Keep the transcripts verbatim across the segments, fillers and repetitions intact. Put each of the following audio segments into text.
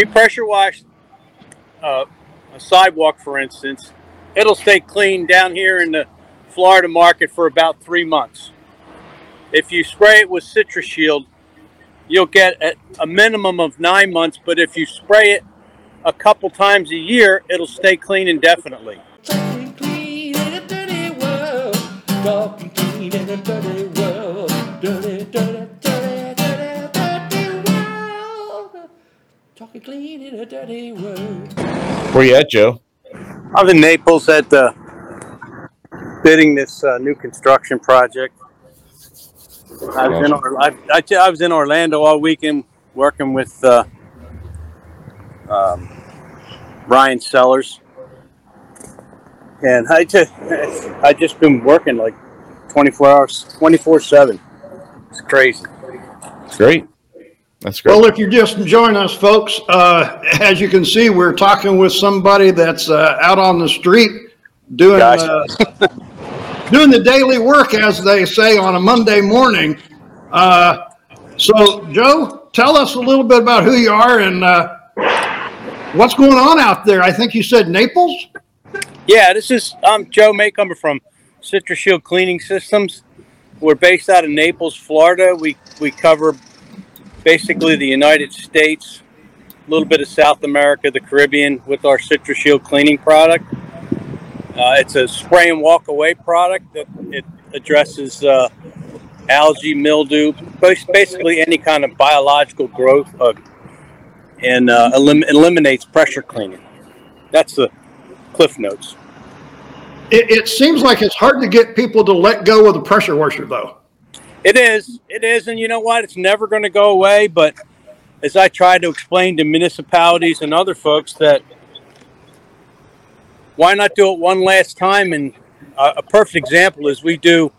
If you pressure wash uh, a sidewalk, for instance, it'll stay clean down here in the Florida market for about three months. If you spray it with CitraShield, you'll get at a minimum of nine months, but if you spray it a couple times a year, it'll stay clean indefinitely. Talking clean in a dirty world. Talking clean in a dirty world. Dirty, dirty, dirty, dirty, dirty world. Talking clean in a dirty world. Where you at, Joe? I'm in Naples at the uh, bidding this uh, new construction project. I was, in, I, I, I was in Orlando all weekend working with uh, um, Ryan Sellers, and I just I just been working like twenty-four hours, twenty-four seven. It's crazy. It's great. That's great. Well, if you're just joining us, folks, uh, as you can see, we're talking with somebody that's uh, out on the street doing. Gotcha. Uh, doing the daily work, as they say, on a Monday morning. Uh, so, Joe, tell us a little bit about who you are and uh, what's going on out there. I think you said Naples? Yeah, this is I'm Joe Macomber from CitraShield Cleaning Systems. We're based out of Naples, Florida. We, we cover basically the United States, a little bit of South America, the Caribbean, with our CitraShield cleaning product. Uh, it's a spray and walk away product that it addresses uh, algae, mildew, basically any kind of biological growth, uh, and uh, elim- eliminates pressure cleaning. That's the Cliff Notes. It, it seems like it's hard to get people to let go of the pressure washer, though. It is. It is. And you know what? It's never going to go away. But as I try to explain to municipalities and other folks that, why not do it one last time? And uh, a perfect example is we do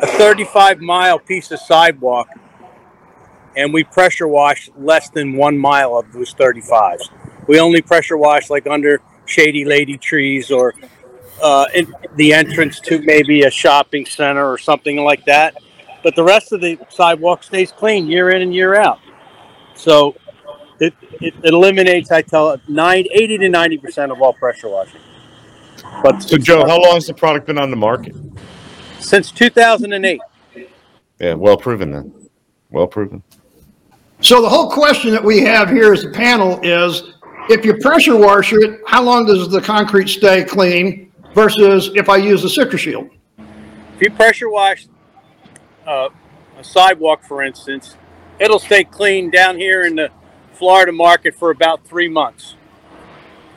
a thirty-five mile piece of sidewalk and we pressure wash less than one mile of those thirty-fives. We only pressure wash like under shady lady trees or uh, in the entrance to maybe a shopping center or something like that. But the rest of the sidewalk stays clean year in and year out. So it, it eliminates, I tell, eighty to ninety percent of all pressure washing. But so, Joe, how long has the product been on the market? Since two thousand eight. Yeah, well proven then. Well proven. So the whole question that we have here as a panel is, if you pressure wash it, how long does the concrete stay clean versus if I use the CitraShield? If you pressure wash uh, a sidewalk, for instance, it'll stay clean down here in the Florida market for about three months.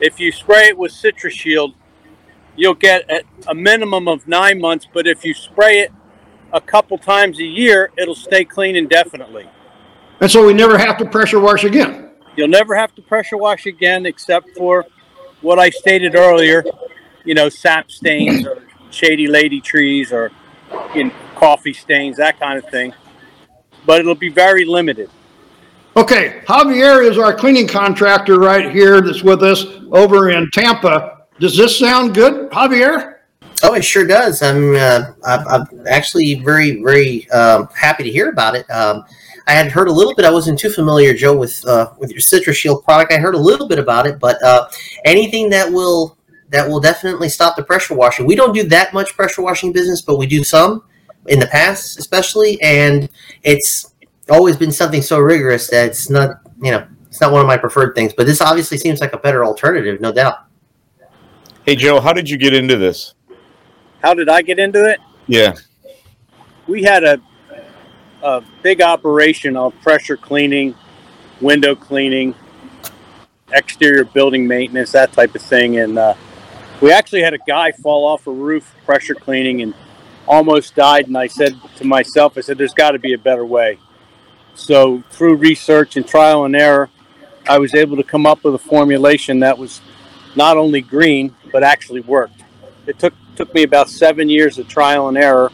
If you spray it with CitraShield, you'll get at a minimum of nine months, but if you spray it a couple times a year, it'll stay clean indefinitely. And so we never have to pressure wash again. You'll never have to pressure wash again, except for what I stated earlier, you know, sap stains or shady lady trees or you know, coffee stains, that kind of thing. But it'll be very limited. Okay, Javier is our cleaning contractor right here that's with us over in Tampa. Does this sound good, Javier? Oh, it sure does. I'm, uh, I'm, I'm actually very, very um, happy to hear about it. Um, I had heard a little bit. I wasn't too familiar, Joe, with uh, with your CitraShield product. I heard a little bit about it, but uh, anything that will that will definitely stop the pressure washing. We don't do that much pressure washing business, but we do some in the past, especially, and it's always been something so rigorous that it's not, you know, it's not one of my preferred things. But this obviously seems like a better alternative, no doubt. Hey, Joe, how did you get into this? How did I get into it? Yeah. We had a, a big operation of pressure cleaning, window cleaning, exterior building maintenance, that type of thing. And uh, we actually had a guy fall off a roof pressure cleaning and almost died. And I said to myself, I said, there's got to be a better way. So through research and trial and error, I was able to come up with a formulation that was not only green, but actually worked. It took took me about seven years of trial and error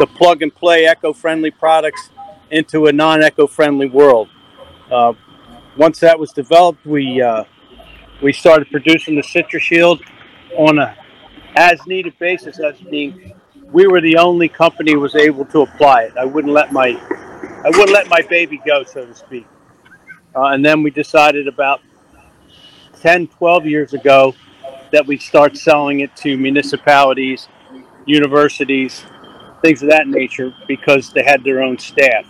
to plug and play eco-friendly products into a non-eco-friendly world. Uh, once that was developed, we uh, we started producing the CitraShield on a as-needed basis. As being, we were the only company who was able to apply it. I wouldn't let my I wouldn't let my baby go, so to speak. Uh, and then we decided about ten, twelve years ago that we start selling it to municipalities, universities, things of that nature, because they had their own staff.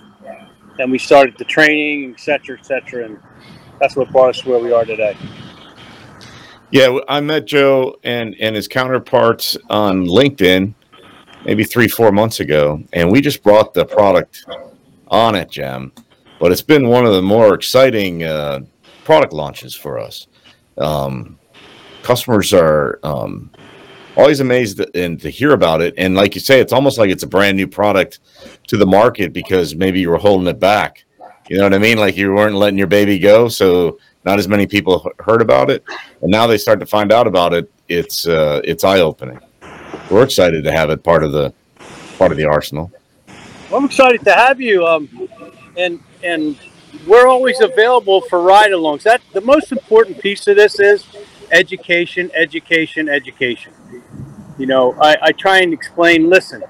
And we started the training, et cetera, et cetera. And that's what brought us where we are today. Yeah, I met Joe and, and his counterparts on LinkedIn maybe three, four months ago, and we just brought the product on at GEM. But it's been one of the more exciting uh, product launches for us. Um, customers are um, always amazed and to hear about it. And like you say, it's almost like it's a brand new product to the market because maybe you were holding it back. You know what I mean? Like you weren't letting your baby go, so not as many people heard about it. And now they start to find out about it. It's uh, it's eye-opening. We're excited to have it part of the part of the arsenal. Well, I'm excited to have you. Um, and and we're always available for ride-alongs. That the most important piece of this is education, education, education. You know, I, I try and explain, listen,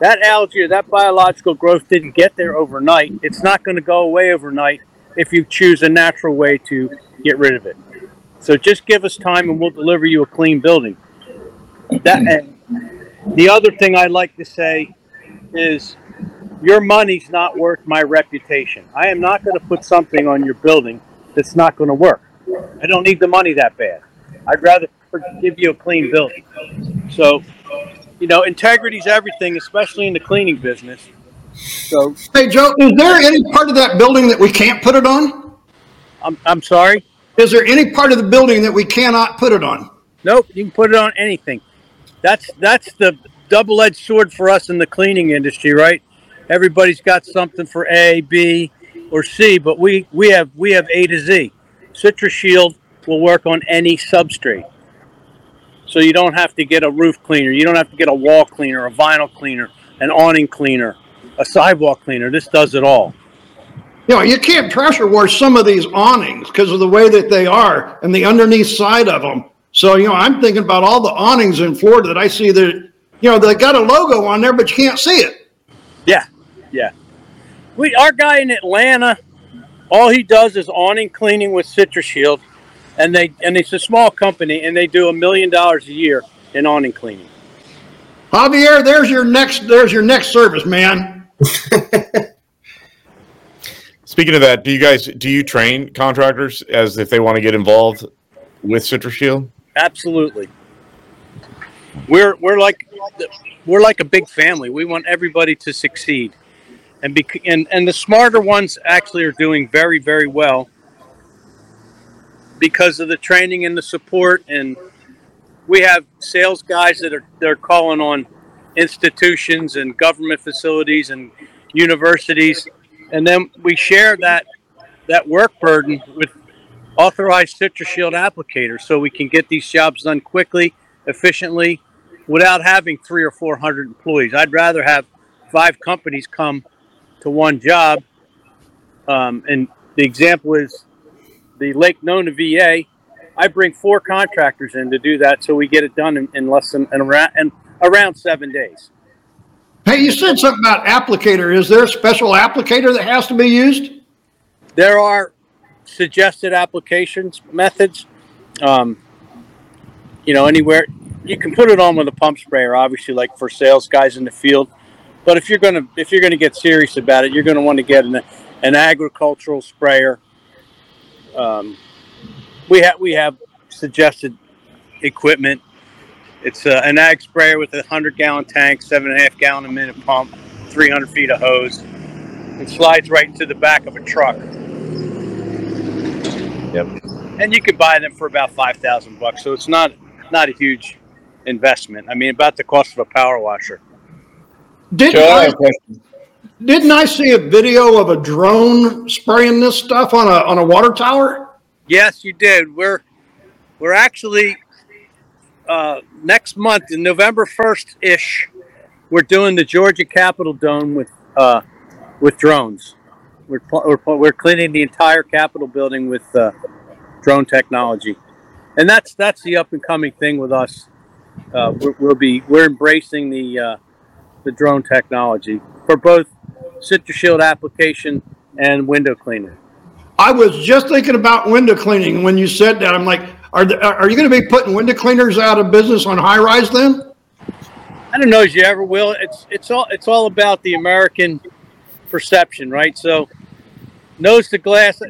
that algae, that biological growth didn't get there overnight. It's not going to go away overnight if you choose a natural way to get rid of it. So just give us time and we'll deliver you a clean building. That, and the other thing I like to say is your money's not worth my reputation. I am not going to put something on your building that's not going to work. I don't need the money that bad. I'd rather give you a clean building. So, you know, integrity's everything, especially in the cleaning business. So, hey, Joe, is there any part of that building that we can't put it on? I'm I'm sorry? Is there any part of the building that we cannot put it on? Nope, you can put it on anything. That's that's the double-edged sword for us in the cleaning industry, right? Everybody's got something for A, B, or C, but we, we have we have A to Z. CitraShield will work on any substrate. So you don't have to get a roof cleaner. You don't have to get a wall cleaner, a vinyl cleaner, an awning cleaner, a sidewalk cleaner. This does it all. You know, you can't pressure wash some of these awnings because of the way that they are and the underneath side of them. So, you know, I'm thinking about all the awnings in Florida that I see that, you know, they got a logo on there, but you can't see it. Yeah, yeah. We, our guy in Atlanta, all he does is awning cleaning with CitraShield. And they and it's a small company, and they do a million dollars a year in awning cleaning. Javier, there's your next there's your next service, man. Speaking of that, do you guys do you train contractors as if they want to get involved with CitraShield? Absolutely. We're we're like we're like a big family. We want everybody to succeed, and be, and and the smarter ones actually are doing very, very well, because of the training and the support. And we have sales guys that are they're calling on institutions and government facilities and universities. And then we share that that work burden with authorized CitraShield applicators so we can get these jobs done quickly, efficiently, without having three or four hundred employees. I'd rather have five companies come to one job. Um, and the example is the Lake Nona V A. I bring four contractors in to do that, so we get it done in, in less than in around, in around seven days. Hey, you said something about applicator. Is there a special applicator that has to be used? There are suggested applications methods. Um, you know, anywhere you can put it on with a pump sprayer, obviously, like for sales guys in the field. But if you're gonna if you're gonna get serious about it, you're gonna want to get an an agricultural sprayer. Um, we have we have suggested equipment. It's uh, an ag sprayer with a hundred gallon tank, seven and a half gallon a minute pump, three hundred feet of hose. It slides right into the back of a truck. Yep. And you can buy them for about five thousand bucks, so it's not not a huge investment. I mean, about the cost of a power washer. Didn't I? Didn't I see a video of a drone spraying this stuff on a on a water tower? Yes, you did. We're we're actually uh, next month, in November first ish, we're doing the Georgia Capitol dome with uh, with drones. We're we're we're cleaning the entire Capitol building with uh, drone technology, and that's that's the up and coming thing with us. Uh, we'll be we're embracing the uh, the drone technology for both CitraShield application and window cleaner. I was just thinking about window cleaning when you said that. I'm like, are the, are you going to be putting window cleaners out of business on high rise then? I don't know if you ever will. It's it's all it's all about the American perception, right? So nose to glass,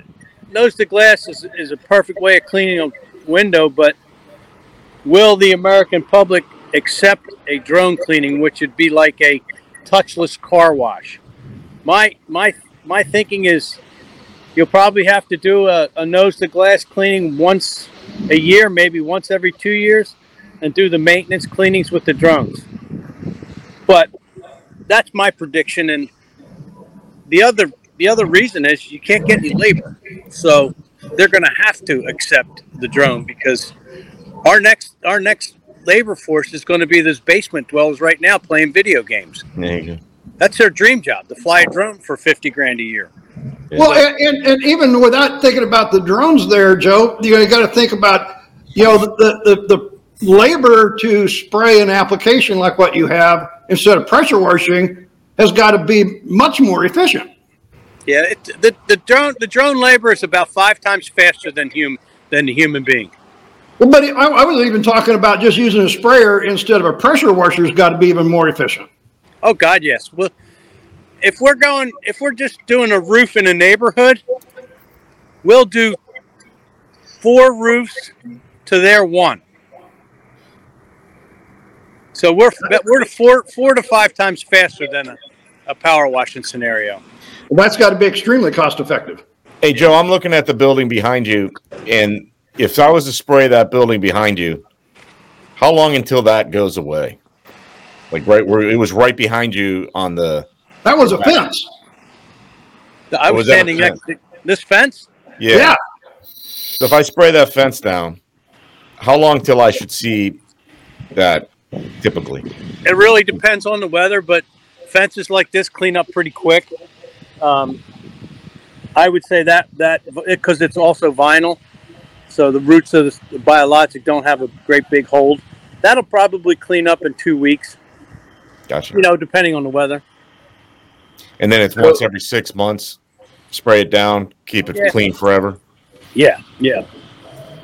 nose to glass is, is a perfect way of cleaning a window, but will the American public accept a drone cleaning, which would be like a touchless car wash? My my my thinking is you'll probably have to do a, a nose to glass cleaning once a year, maybe once every two years, and do the maintenance cleanings with the drones. But that's my prediction. And the other the other reason is you can't get any labor. So they're going to have to accept the drone because our next our next labor force is going to be those basement dwellers right now playing video games. There you go. That's their dream job, to fly a drone for fifty grand a year. Yeah. Well, and, and, and even without thinking about the drones there, Joe, you got to think about, you know, the, the, the labor to spray an application like what you have instead of pressure washing has got to be much more efficient. Yeah, it, the, the drone the drone labor is about five times faster than hum, than the human being. Well, but I, I was even talking about just using a sprayer instead of a pressure washer has got to be even more efficient. Oh, God, yes. Well, if we're going, if we're just doing a roof in a neighborhood, we'll do four roofs to their one. So we're we're four four to five times faster than a, a power washing scenario. Well, that's got to be extremely cost effective. Hey, Joe, I'm looking at the building behind you, and if I was to spray that building behind you, how long until that goes away? Like right where it was right behind you on the. That was a fence. I was, was standing next to this fence? Yeah. yeah. So if I spray that fence down, how long till I should see that typically? It really depends on the weather, but fences like this clean up pretty quick. Um, I would say that, that because it's also vinyl, so the roots of the, the biologic don't have a great big hold. That'll probably clean up in two weeks. Gotcha. You know, depending on the weather. And then it's once every six months, spray it down, keep it yeah. clean forever. Yeah, yeah.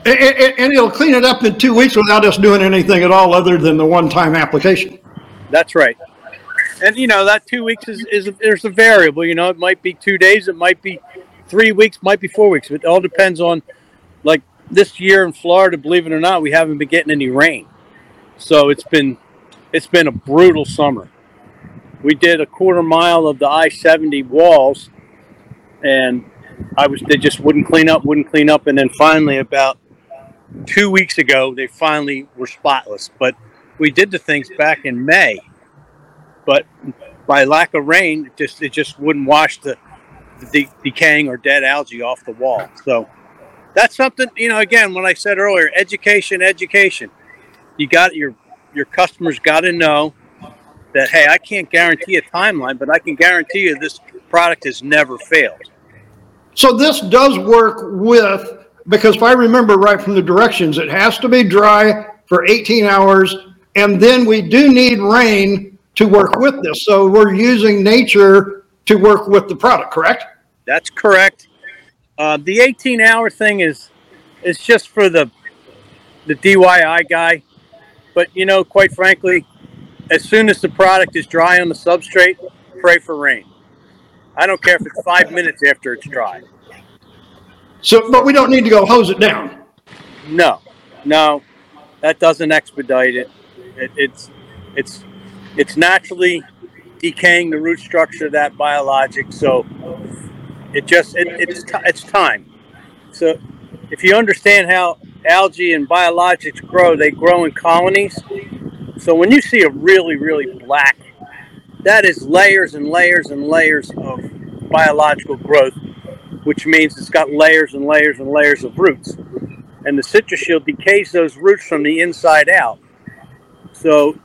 And, and, and it'll clean it up in two weeks without us doing anything at all other than the one-time application. That's right. And, you know, that two weeks is, is there's a variable. You know, it might be two days. It might be three weeks. Might be four weeks. It all depends on, like, this year in Florida, believe it or not, we haven't been getting any rain. So it's been it's been a brutal summer. We did a quarter mile of the I seventy walls, and I was they just wouldn't clean up, wouldn't clean up, and then finally about two weeks ago, they finally were spotless. But we did the things back in May, but by lack of rain, it just it just wouldn't wash the, the decaying or dead algae off the wall. So that's something, you know. Again, what I said earlier, education, education. You got your your customers got to know that, hey, I can't guarantee a timeline, but I can guarantee you this product has never failed. So this does work with, because if I remember right from the directions, it has to be dry for eighteen hours, and then we do need rain to work with this. So we're using nature to work with the product, correct? That's correct. Uh, the eighteen-hour thing is is just for the the D I Y guy. But, you know, quite frankly, as soon as the product is dry on the substrate, pray for rain. I don't care if it's five minutes after it's dry. So, but we don't need to go hose it down. No, no, that doesn't expedite it. it it's, it's, it's naturally decaying the root structure of that biologic. So, it just it, it's it's time. So, if you understand how algae and biologics grow, they grow in colonies. So when you see a really, really black, that is layers and layers and layers of biological growth, which means it's got layers and layers and layers of roots. And the CitraShield decays those roots from the inside out. So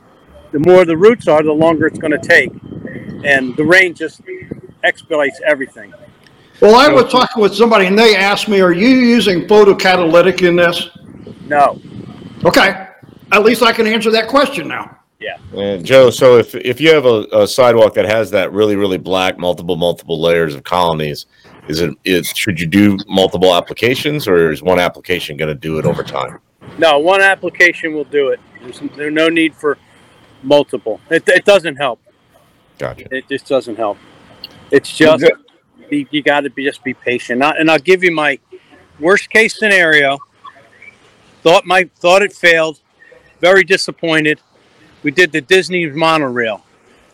the more the roots are, the longer it's going to take. And the rain just expedites everything. Well, I was talking with somebody and they asked me, are you using photocatalytic in this? No. Okay. At least I can answer that question now. Yeah. And Joe, so if if you have a, a sidewalk that has that really, really black, multiple, multiple layers of colonies, Is it, it should you do multiple applications, or is one application going to do it over time? No, one application will do it. There's, there's no need for multiple. It, it doesn't help. Gotcha. It just doesn't help. It's just you, you got to be just be patient. I, and I'll give you my worst case scenario. Thought my thought it failed. Very disappointed. We did the Disney monorail.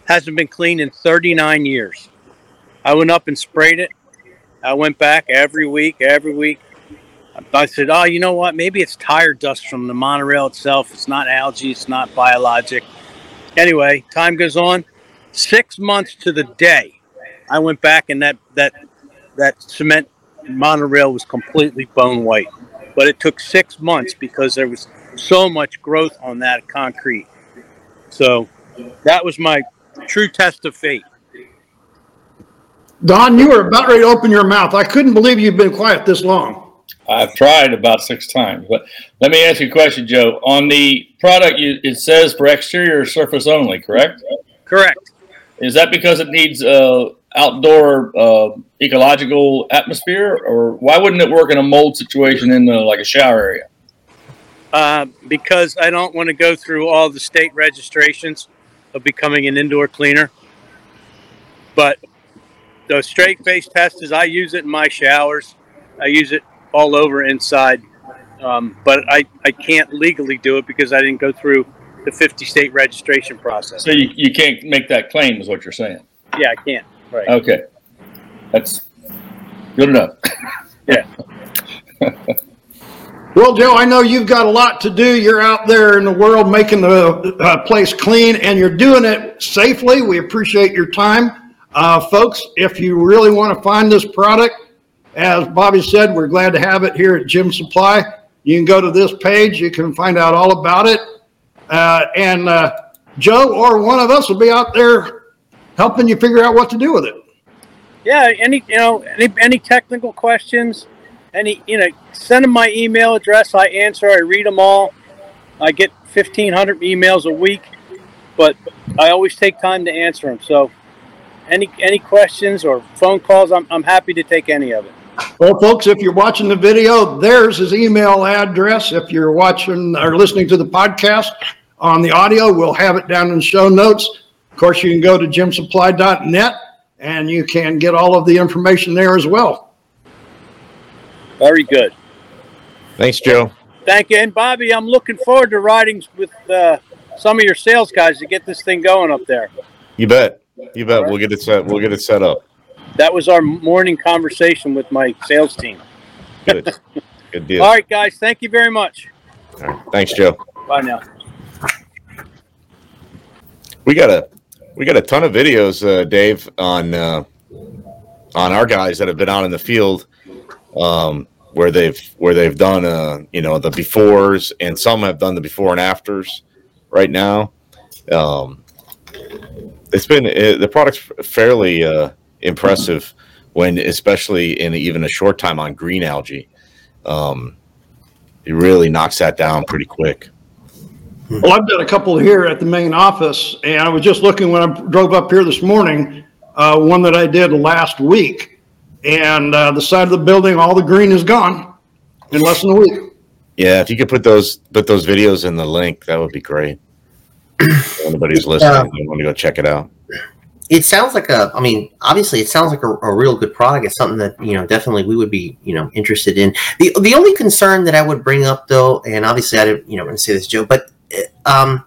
Hasn't been cleaned in thirty-nine years. I went up and sprayed it. I went back every week, every week. I said, oh, you know what? Maybe it's tire dust from the monorail itself. It's not algae. It's not biologic. Anyway, time goes on. Six months to the day, I went back and that that that cement monorail was completely bone white. But it took six months because there was so much growth on that concrete. So that was my true test of faith. Don, you were about ready to open your mouth. I couldn't believe you've been quiet this long. I've tried about six times. But let me ask you a question, Joe. On the product, you, it says for exterior surface only, correct? Correct. Is that because it needs uh, outdoor uh, ecological atmosphere? Or why wouldn't it work in a mold situation in the, like a shower area? Uh, because I don't want to go through all the state registrations of becoming an indoor cleaner. But the straight face test is I use it in my showers. I use it all over inside. Um, but I, I can't legally do it because I didn't go through the fifty state registration process. So you, you can't make that claim is what you're saying? Yeah, I can't. Right. Okay. That's good enough. Yeah. Well, Joe, I know you've got a lot to do. You're out there in the world making the uh, place clean, and you're doing it safely. We appreciate your time. Uh, folks, if you really want to find this product, as Bobby said, we're glad to have it here at Gem Supply. You can go to this page. You can find out all about it. Uh, and uh, Joe or one of us will be out there helping you figure out what to do with it. Yeah, any you know any any technical questions? Any, you know, send them my email address. I answer. I read them all. I get fifteen hundred emails a week, but I always take time to answer them. So any any questions or phone calls, I'm, I'm happy to take any of it. Well, folks, if you're watching the video, there's his email address. If you're watching or listening to the podcast on the audio, we'll have it down in the show notes. Of course, you can go to gem supply dot net, and you can get all of the information there as well. Very good. Thanks, Joe. Thank you. And, Bobby, I'm looking forward to riding with uh, some of your sales guys to get this thing going up there. You bet. You bet. Right. We'll get it set. We'll get it set up. That was our morning conversation with my sales team. Good. Good deal. All right, guys. Thank you very much. All right. Thanks, Joe. Bye now. We got a we got a ton of videos, uh, Dave, on uh, on our guys that have been out in the field. Um, where they've where they've done uh, you know the befores, and some have done the before and afters. Right now, um, it's been it, the product's fairly uh, impressive when, especially in even a short time on green algae, um, it really knocks that down pretty quick. Well, I've done a couple here at the main office, and I was just looking when I drove up here this morning. Uh, one that I did last week. And uh, the side of the building, all the green is gone in less than a week. Yeah, if you could put those put those videos in the link, that would be great. Anybody's listening, uh, you want to go check it out. It sounds like a, I mean, obviously it sounds like a, a real good product. It's something that, you know, definitely we would be, you know, interested in. The the only concern that I would bring up, though, and obviously I didn't, you know, I'm going to say this, Joe, but um,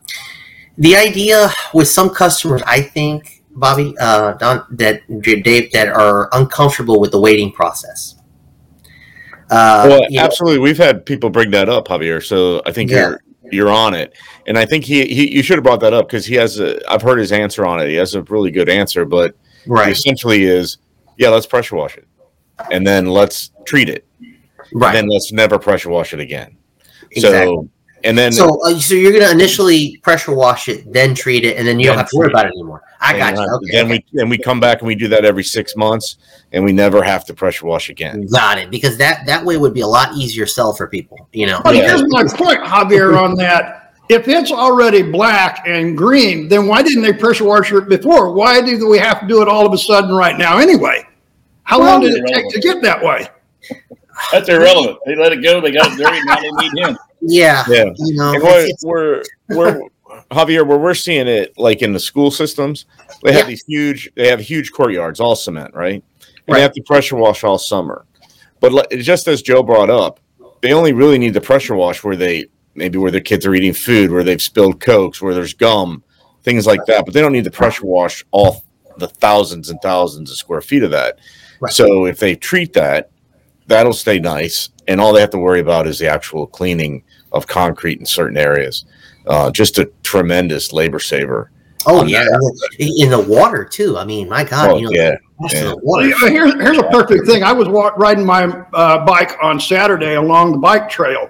the idea with some customers, I think, Bobby, uh, Don, that Dave, that are uncomfortable with the waiting process. Uh, well, absolutely, know. We've had people bring that up, Javier. So I think yeah. you're you're on it, and I think he, he you should have brought that up because he has. A, I've heard his answer on it. He has a really good answer, but right. It essentially is, yeah, let's pressure wash it, and then let's treat it, right? And then let's never pressure wash it again. Exactly. So and then so uh, so you're going to initially pressure wash it, then treat it, and then you don't have to worry about it anymore. I got you. Okay, then okay. we and we come back and we do that every six months, and we never have to pressure wash again. Got it, because that, that way would be a lot easier sell for people, you know. But yeah. Here's my point, Javier, on that: if it's already black and green, then why didn't they pressure wash it before? Why do we have to do it all of a sudden right now anyway? How well, long did it irrelevant. take to get that way? That's irrelevant. They let it go. They got dirty. Now they need him. Yeah. Yeah. You know, we're, we're, we're, Javier, where we're seeing it, like in the school systems, they have yeah. these huge, they have huge courtyards, all cement, right? And right. they have to pressure wash all summer. But just as Joe brought up, they only really need to pressure wash where they, maybe where their kids are eating food, where they've spilled Cokes, where there's gum, things like that. But they don't need to pressure wash all the thousands and thousands of square feet of that. Right. So if they treat that, that'll stay nice. And all they have to worry about is the actual cleaning of concrete in certain areas. Uh, just a tremendous labor saver. Oh, yeah. In the water, too. I mean, my God. Oh, you know, yeah. yeah. Water. Here's, here's a perfect thing. I was walk, riding my uh, bike on Saturday along the bike trail,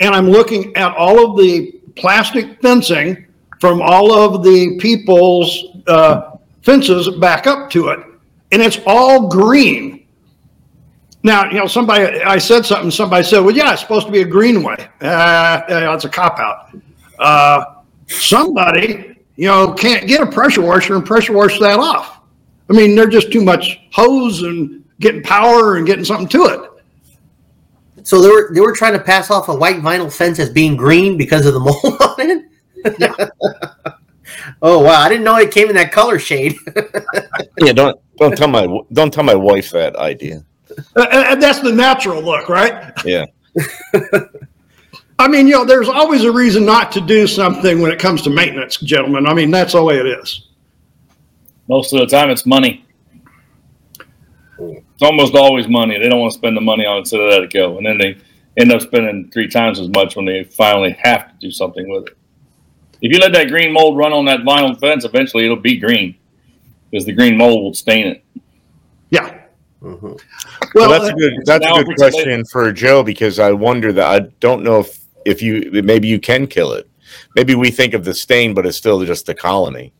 and I'm looking at all of the plastic fencing from all of the people's uh, fences back up to it. And it's all green. Now, you know, somebody, I said something, somebody said, well, yeah, it's supposed to be a greenway. Uh, you know, it's a cop-out. Uh, somebody, you know, can't get a pressure washer and pressure wash that off. I mean, they're just too much hose and getting power and getting something to it. So they were they were trying to pass off a white vinyl fence as being green because of the mold on it? Yeah. Oh wow! I didn't know it came in that color shade. yeah, don't don't tell my don't tell my wife that idea. Uh, and that's the natural look, right? Yeah. I mean, you know, there's always a reason not to do something when it comes to maintenance, gentlemen. I mean, that's the way it is. Most of the time, it's money. It's almost always money. They don't want to spend the money on it, so they let it go, and then they end up spending three times as much when they finally have to do something with it. If you let that green mold run on that vinyl fence, eventually it'll be green because the green mold will stain it. Yeah. Mm-hmm. Well, well, that's a good, that's a good question for Joe, because I wonder that I don't know if, if you, maybe you can kill it. Maybe we think of the stain, but it's still just the colony,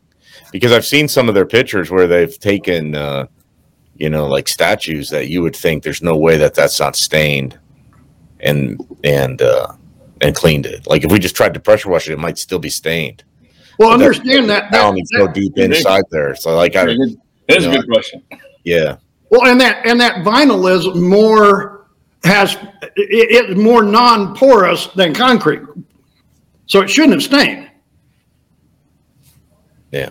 because I've seen some of their pictures where they've taken, uh, you know, like statues that you would think there's no way that that's not stained and, and, uh, and cleaned it. Like if we just tried to pressure wash it, it might still be stained. Well, but understand that it's so deep inside there. So like I, it is a good question. Yeah. Well, and that and that vinyl is more has it's it more non-porous than concrete, so it shouldn't have stained. Yeah.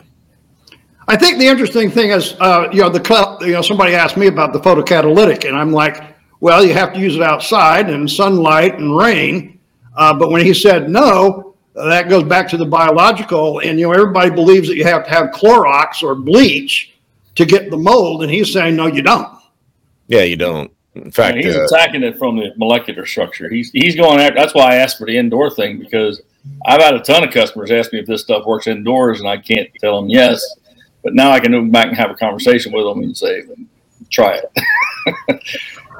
I think the interesting thing is, uh, you know, the you know somebody asked me about the photocatalytic, and I'm like, well, you have to use it outside in sunlight and rain. Uh, but when he said no, that goes back to the biological, and you know everybody believes that you have to have Clorox or bleach to get the mold, and he's saying no, you don't. Yeah, you don't. In fact, yeah, he's uh, attacking it from the molecular structure. He's he's going after. That's why I asked for the indoor thing, because I've had a ton of customers ask me if this stuff works indoors, and I can't tell them yes. But now I can go back and have a conversation with them and say, try it. Well,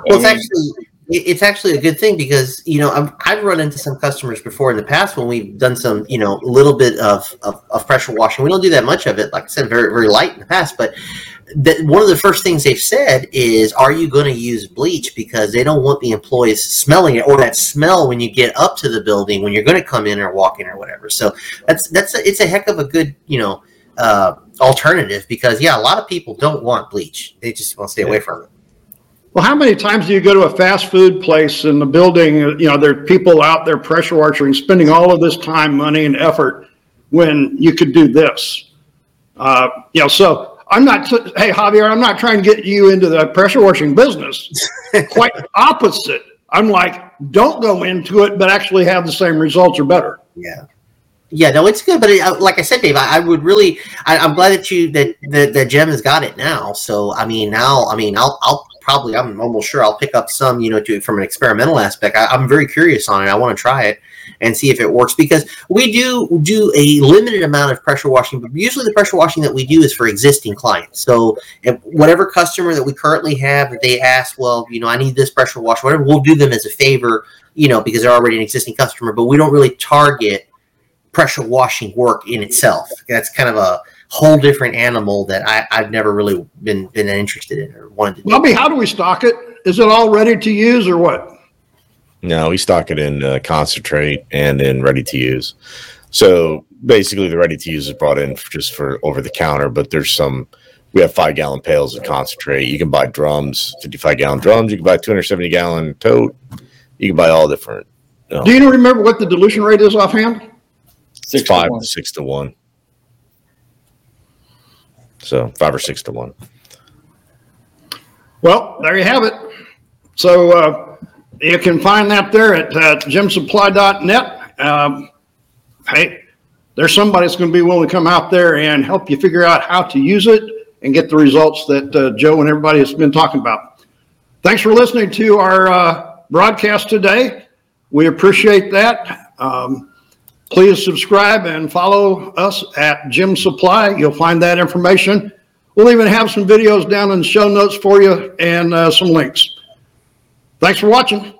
it's actually. It's actually a good thing because, you know, I'm, I've run into some customers before in the past when we've done some, you know, a little bit of, of, of pressure washing. We don't do that much of it. Like I said, very, very light in the past. But the, one of the first things they've said is, are you going to use bleach? Because they don't want the employees smelling it or that smell when you get up to the building, when you're going to come in or walk in or whatever. So that's that's a, it's a heck of a good, you know, uh, alternative because, yeah, a lot of people don't want bleach. They just want to stay yeah. away from it. Well, how many times do you go to a fast food place in the building, you know, there are people out there pressure washing, spending all of this time, money, and effort when you could do this? Uh, you know, so I'm not, hey, Javier, I'm not trying to get you into the pressure washing business. Quite opposite. I'm like, don't go into it, but actually have the same results or better. Yeah. Yeah, no, it's good, but it, like I said, Dave, I, I would really. I, I'm glad that you that that, that Gem has got it now. So I mean, now I mean, I'll I'll probably I'm almost sure I'll pick up some, you know, to from an experimental aspect. I, I'm very curious on it. I want to try it and see if it works because we do do a limited amount of pressure washing, but usually the pressure washing that we do is for existing clients. So if whatever customer that we currently have, that they ask, well, you know, I need this pressure wash, whatever, we'll do them as a favor, you know, because they're already an existing customer. But we don't really target pressure washing work in itself. That's kind of a whole different animal that I, I've never really been been interested in or wanted to do. Bobby, how do we stock it? Is it all ready to use or what? No, we stock it in uh, concentrate and in ready to use. So basically the ready to use is brought in just for over the counter, but there's some We have five gallon pails of concentrate. You can buy drums, fifty-five gallon drums. You can buy two hundred seventy gallon tote. You can buy all different. You know. Do you remember what the dilution rate is offhand? Six five to one. six to one. So five or six to one. Well, there you have it. So uh, you can find that there at uh, gem supply dot net. Um, hey, there's somebody that's going to be willing to come out there and help you figure out how to use it and get the results that uh, Joe and everybody has been talking about. Thanks for listening to our uh, broadcast today. We appreciate that. Um, please subscribe and follow us at G E M Supply. You'll find that information. We'll even have some videos down in the show notes for you and uh, some links. Thanks for watching.